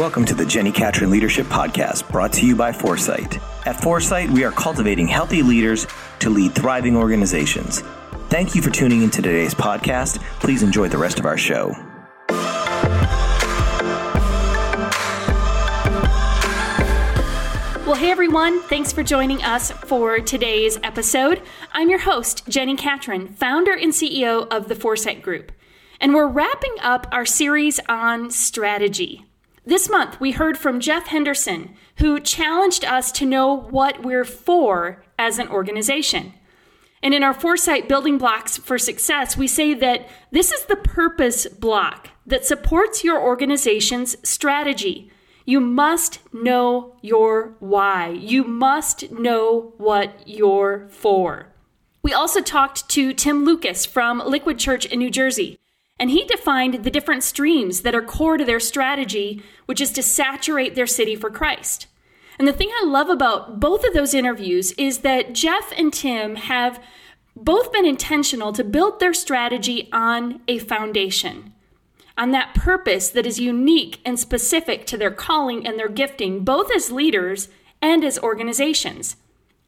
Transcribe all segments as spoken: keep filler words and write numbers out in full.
Welcome to the Jenni Catron Leadership Podcast, brought to you by Foresight. At Foresight, we are cultivating healthy leaders to lead thriving organizations. Thank you for tuning in to today's podcast. Please enjoy the rest of our show. Well, hey everyone, thanks for joining us for today's episode. I'm your host, Jenni Catron, founder and C E O of The Four Sight Group. And we're wrapping up our series on strategy. This month, we heard from Jeff Henderson, who challenged us to know what we're for as an organization. And in our Foresight Building Blocks for Success, we say that this is the purpose block that supports your organization's strategy. You must know your why. You must know what you're for. We also talked to Tim Lucas from Liquid Church in New Jersey, and he defined the different streams that are core to their strategy, which is to saturate their city for Christ. And the thing I love about both of those interviews is that Jeff and Tim have both been intentional to build their strategy on a foundation, on that purpose that is unique and specific to their calling and their gifting, both as leaders and as organizations.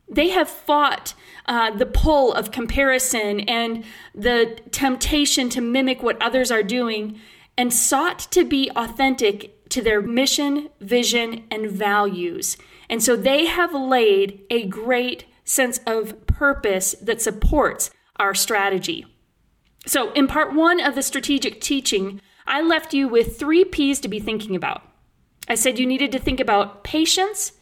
They have fought uh, the pull of comparison and the temptation to mimic what others are doing and sought to be authentic to their mission, vision, and values. And so they have laid a great sense of purpose that supports our strategy. So in part one of the strategic teaching, I left you with three P's to be thinking about. I said you needed to think about patience,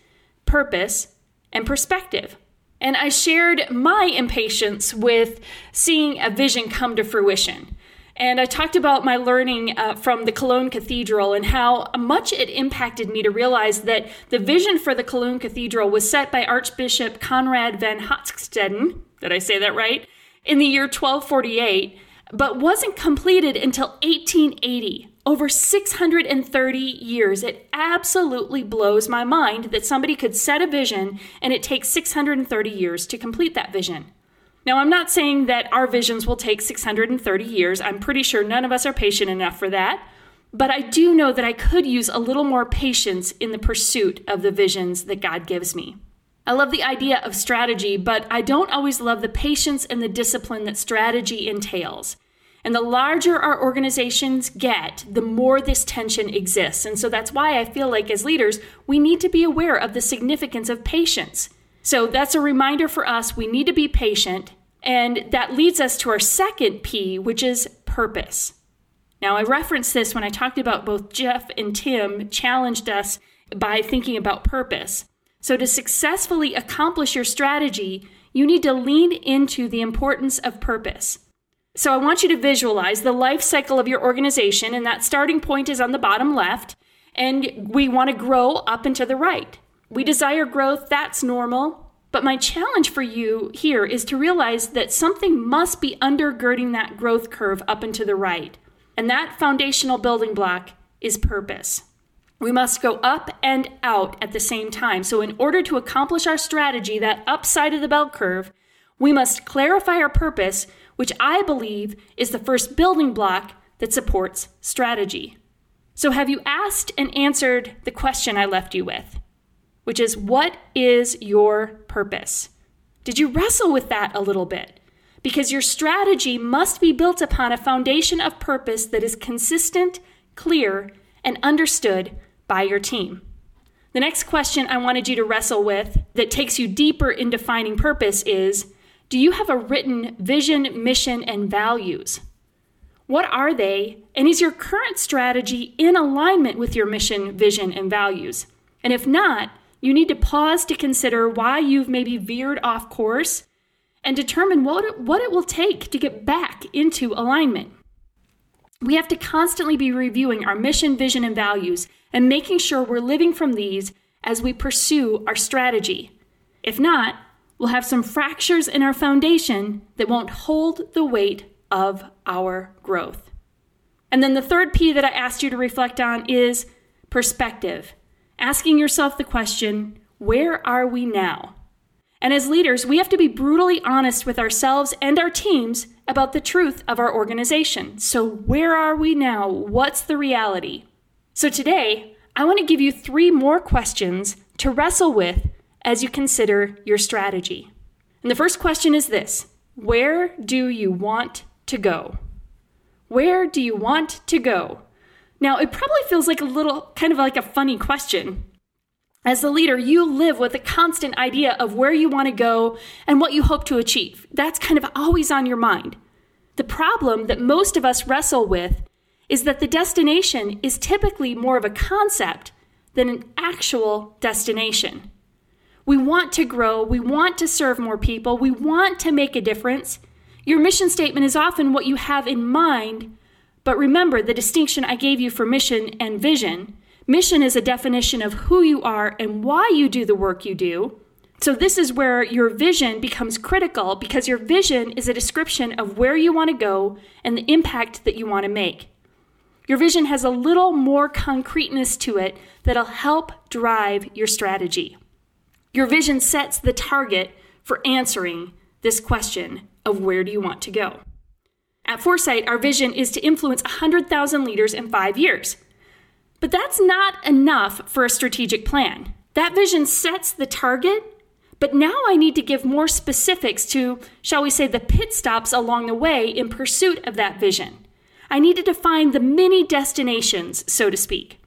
purpose, and perspective. And I shared my impatience with seeing a vision come to fruition. And I talked about my learning uh, from the Cologne Cathedral and how much it impacted me to realize that the vision for the Cologne Cathedral was set by Archbishop Conrad van Hochstetten, did I say that right, in the year twelve forty-eight, but wasn't completed until eighteen eighty, over six hundred thirty years. It absolutely blows my mind that somebody could set a vision and it takes six hundred thirty years to complete that vision. Now, I'm not saying that our visions will take six hundred thirty years. I'm pretty sure none of us are patient enough for that. But I do know that I could use a little more patience in the pursuit of the visions that God gives me. I love the idea of strategy, but I don't always love the patience and the discipline that strategy entails. And the larger our organizations get, the more this tension exists. And so that's why I feel like as leaders, we need to be aware of the significance of patience. So that's a reminder for us, we need to be patient. And that leads us to our second P, which is purpose. Now, I referenced this when I talked about both Jeff and Tim challenged us by thinking about purpose. So to successfully accomplish your strategy, you need to lean into the importance of purpose. So I want you to visualize the life cycle of your organization, and that starting point is on the bottom left, and we want to grow up and to the right. We desire growth, that's normal, but my challenge for you here is to realize that something must be undergirding that growth curve up and to the right, and that foundational building block is purpose. We must go up and out at the same time. So in order to accomplish our strategy, that upside of the bell curve, we must clarify our purpose, which I believe is the first building block that supports strategy. So have you asked and answered the question I left you with, which is, what is your purpose? Did you wrestle with that a little bit? Because your strategy must be built upon a foundation of purpose that is consistent, clear, and understood by your team. The next question I wanted you to wrestle with that takes you deeper in defining purpose is, do you have a written vision, mission, and values? What are they, and is your current strategy in alignment with your mission, vision, and values? And if not, you need to pause to consider why you've maybe veered off course and determine what it, what it will take to get back into alignment. We have to constantly be reviewing our mission, vision, and values and making sure we're living from these as we pursue our strategy. If not, we'll have some fractures in our foundation that won't hold the weight of our growth. And then the third P that I asked you to reflect on is perspective. Asking yourself the question, where are we now? And as leaders, we have to be brutally honest with ourselves and our teams about the truth of our organization. So where are we now? What's the reality? So today, I want to give you three more questions to wrestle with as you consider your strategy. And the first question is this: where do you want to go? Where do you want to go? Now, it probably feels like a little, kind of like a funny question. As the leader, you live with a constant idea of where you want to go and what you hope to achieve. That's kind of always on your mind. The problem that most of us wrestle with is that the destination is typically more of a concept than an actual destination. We want to grow. We want to serve more people. We want to make a difference. Your mission statement is often what you have in mind, but remember the distinction I gave you for mission and vision. Mission is a definition of who you are and why you do the work you do. So this is where your vision becomes critical, because your vision is a description of where you want to go and the impact that you want to make. Your vision has a little more concreteness to it that'll help drive your strategy. Your vision sets the target for answering this question of where do you want to go. At Foresight, our vision is to influence one hundred thousand leaders in five years. But that's not enough for a strategic plan. That vision sets the target, but now I need to give more specifics to, shall we say, the pit stops along the way in pursuit of that vision. I need to define the mini destinations, so to speak.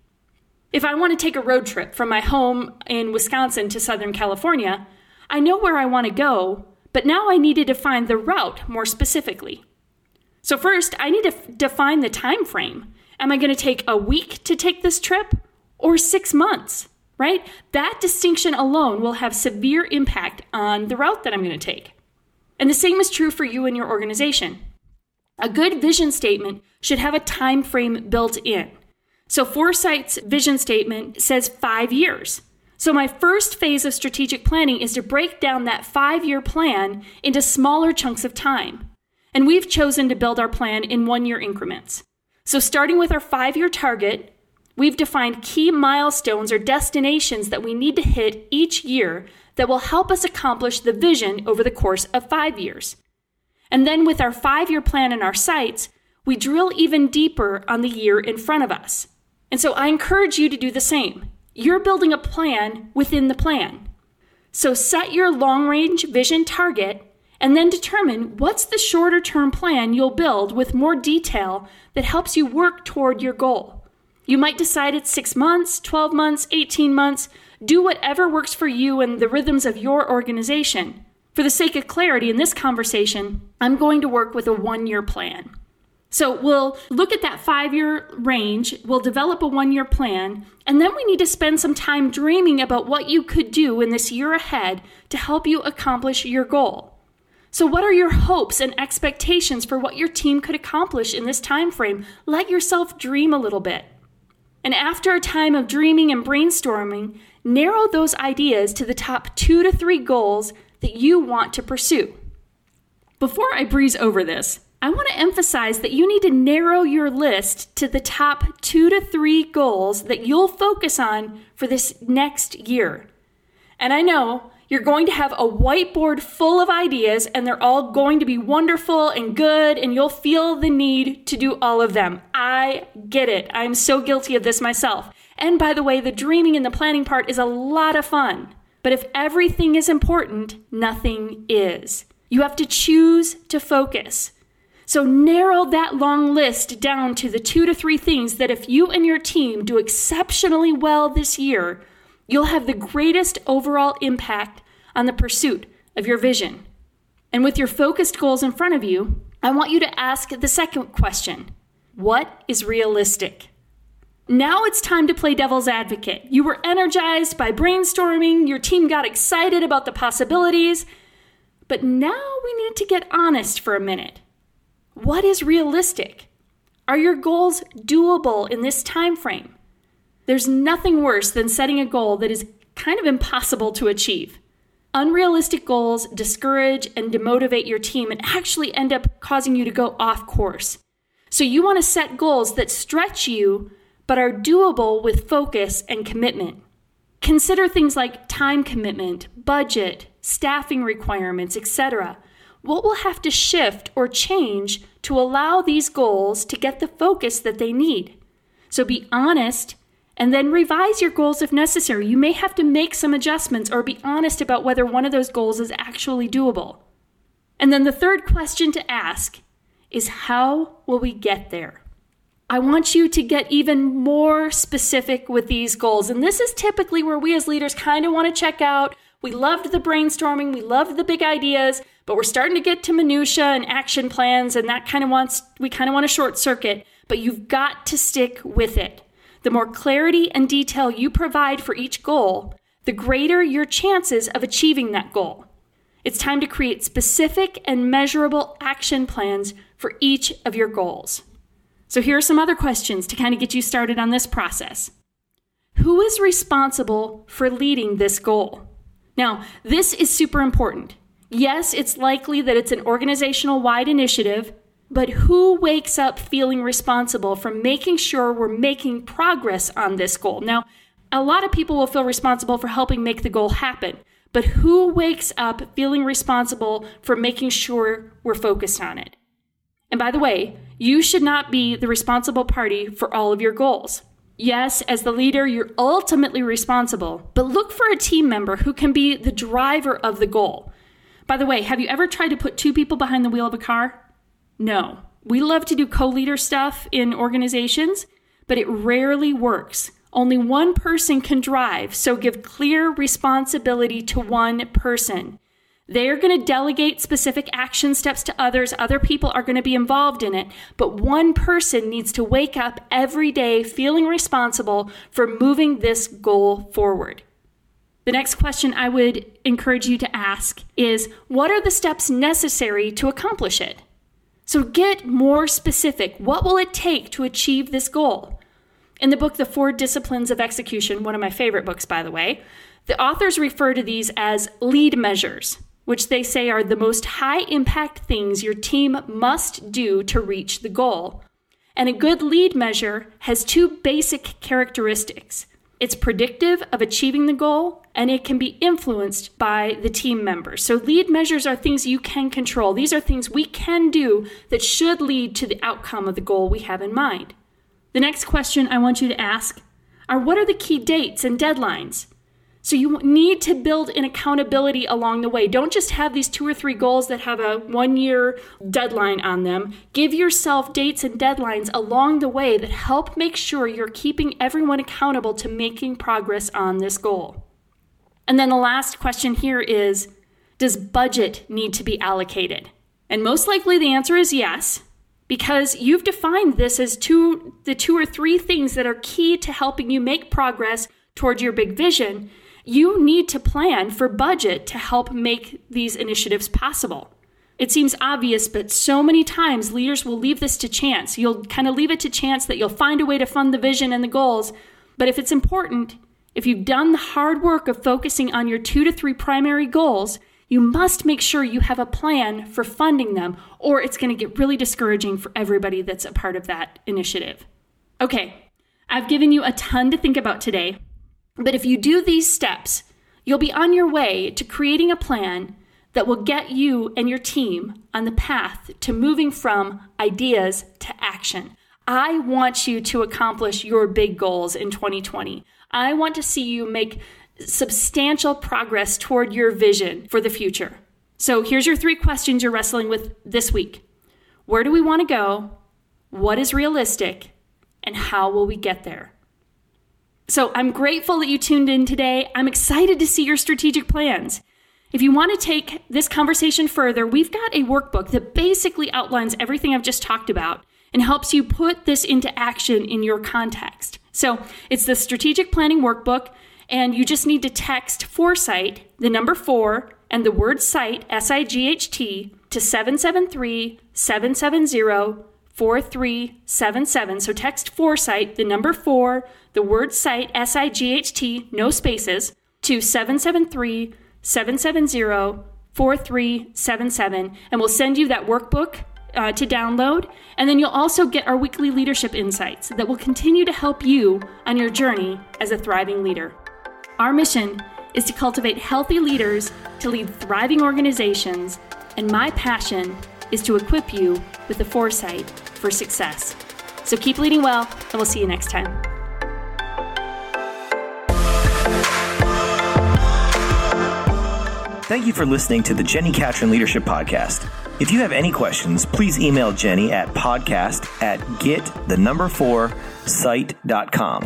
If I want to take a road trip from my home in Wisconsin to Southern California, I know where I want to go, but now I need to define the route more specifically. So first, I need to f- define the time frame. Am I going to take a week to take this trip or six months, right? That distinction alone will have severe impact on the route that I'm going to take. And the same is true for you and your organization. A good vision statement should have a time frame built in. So Foresight's vision statement says five years. So my first phase of strategic planning is to break down that five-year plan into smaller chunks of time. And we've chosen to build our plan in one-year increments. So starting with our five-year target, we've defined key milestones or destinations that we need to hit each year that will help us accomplish the vision over the course of five years. And then with our five-year plan and our sights, we drill even deeper on the year in front of us. And so I encourage you to do the same. You're building a plan within the plan. So set your long-range vision target and then determine what's the shorter-term plan you'll build with more detail that helps you work toward your goal. You might decide it's six months, twelve months, eighteen months. Do whatever works for you and the rhythms of your organization. For the sake of clarity in this conversation, I'm going to work with a one-year plan. So we'll look at that five-year range, we'll develop a one-year plan, and then we need to spend some time dreaming about what you could do in this year ahead to help you accomplish your goal. So what are your hopes and expectations for what your team could accomplish in this time frame? Let yourself dream a little bit. And after a time of dreaming and brainstorming, narrow those ideas to the top two to three goals that you want to pursue. Before I breeze over this, I want to emphasize that you need to narrow your list to the top two to three goals that you'll focus on for this next year. And I know you're going to have a whiteboard full of ideas, and they're all going to be wonderful and good, and you'll feel the need to do all of them. I get it. I'm so guilty of this myself. And by the way, the dreaming and the planning part is a lot of fun. But if everything is important, nothing is. You have to choose to focus. So narrow that long list down to the two to three things that if you and your team do exceptionally well this year, you'll have the greatest overall impact on the pursuit of your vision. And with your focused goals in front of you, I want you to ask the second question: what is realistic? Now it's time to play devil's advocate. You were energized by brainstorming, your team got excited about the possibilities, but now we need to get honest for a minute. What is realistic? Are your goals doable in this time frame? There's nothing worse than setting a goal that is kind of impossible to achieve. Unrealistic goals discourage and demotivate your team and actually end up causing you to go off course. So you want to set goals that stretch you but are doable with focus and commitment. Consider things like time commitment, budget, staffing requirements, et cetera. What will have to shift or change to allow these goals to get the focus that they need? So be honest And then revise your goals if necessary. You may have to make some adjustments or be honest about whether one of those goals is actually doable. And then the third question to ask is, how will we get there? I want you to get even more specific with these goals. And this is typically where we as leaders kind of want to check out. We loved the brainstorming, we loved the big ideas, but we're starting to get to minutia and action plans, and that kind of wants, we kind of want to short circuit, but you've got to stick with it. The more clarity and detail you provide for each goal, the greater your chances of achieving that goal. It's time to create specific and measurable action plans for each of your goals. So here are some other questions to kind of get you started on this process. Who is responsible for leading this goal? Now, this is super important. Yes, it's likely that it's an organizational-wide initiative, but who wakes up feeling responsible for making sure we're making progress on this goal? Now, a lot of people will feel responsible for helping make the goal happen, but who wakes up feeling responsible for making sure we're focused on it? And by the way, you should not be the responsible party for all of your goals. Yes, as the leader, you're ultimately responsible, but look for a team member who can be the driver of the goal. By the way, have you ever tried to put two people behind the wheel of a car? No, we love to do co-leader stuff in organizations, but it rarely works. Only one person can drive, so give clear responsibility to one person. They're going to delegate specific action steps to others. Other people are going to be involved in it, but one person needs to wake up every day feeling responsible for moving this goal forward. The next question I would encourage you to ask is, what are the steps necessary to accomplish it? So get more specific. What will it take to achieve this goal? In the book, The Four Disciplines of Execution, one of my favorite books, by the way, the authors refer to these as lead measures, which they say are the most high-impact things your team must do to reach the goal. And a good lead measure has two basic characteristics. It's predictive of achieving the goal, and it can be influenced by the team members. So lead measures are things you can control. These are things we can do that should lead to the outcome of the goal we have in mind. The next question I want you to ask are, what are the key dates and deadlines? So you need to build in accountability along the way. Don't just have these two or three goals that have a one-year deadline on them. Give yourself dates and deadlines along the way that help make sure you're keeping everyone accountable to making progress on this goal. And then the last question here is, does budget need to be allocated? And most likely the answer is yes, because you've defined this as two, the two or three things that are key to helping you make progress toward your big vision. You need to plan for budget to help make these initiatives possible. It seems obvious, but so many times leaders will leave this to chance. You'll kind of leave it to chance that you'll find a way to fund the vision and the goals. But if it's important, if you've done the hard work of focusing on your two to three primary goals, you must make sure you have a plan for funding them, or it's going to get really discouraging for everybody that's a part of that initiative. Okay, I've given you a ton to think about today. But if you do these steps, you'll be on your way to creating a plan that will get you and your team on the path to moving from ideas to action. I want you to accomplish your big goals in twenty twenty. I want to see you make substantial progress toward your vision for the future. So here's your three questions you're wrestling with this week. Where do we want to go? What is realistic? And how will we get there? So I'm grateful that you tuned in today. I'm excited to see your strategic plans. If you want to take this conversation further, we've got a workbook that basically outlines everything I've just talked about and helps you put this into action in your context. So it's the Strategic Planning Workbook, and you just need to text Foresight, the number four, and the word sight, S I G H T, to seven seven three, seven seven zero, four three seven seven. So text Foresight, the number four, the word sight, S I G H T, no spaces, to seven seven three, seven seven zero, four three seven seven. And we'll send you that workbook uh, to download. And then you'll also get our weekly leadership insights that will continue to help you on your journey as a thriving leader. Our mission is to cultivate healthy leaders to lead thriving organizations. And my passion is to equip you with the foresight for success. So keep leading well, and we'll see you next time. Thank you for listening to the Jenni Catron Leadership Podcast. If you have any questions, please email Jenni at podcast at get the number four site.com.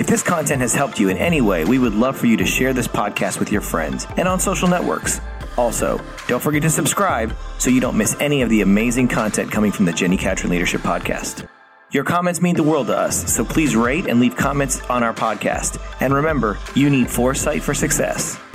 If this content has helped you in any way, we would love for you to share this podcast with your friends and on social networks. Also, don't forget to subscribe so you don't miss any of the amazing content coming from the Jenni Catron Leadership Podcast. Your comments mean the world to us, so please rate and leave comments on our podcast. And remember, you need foresight for success.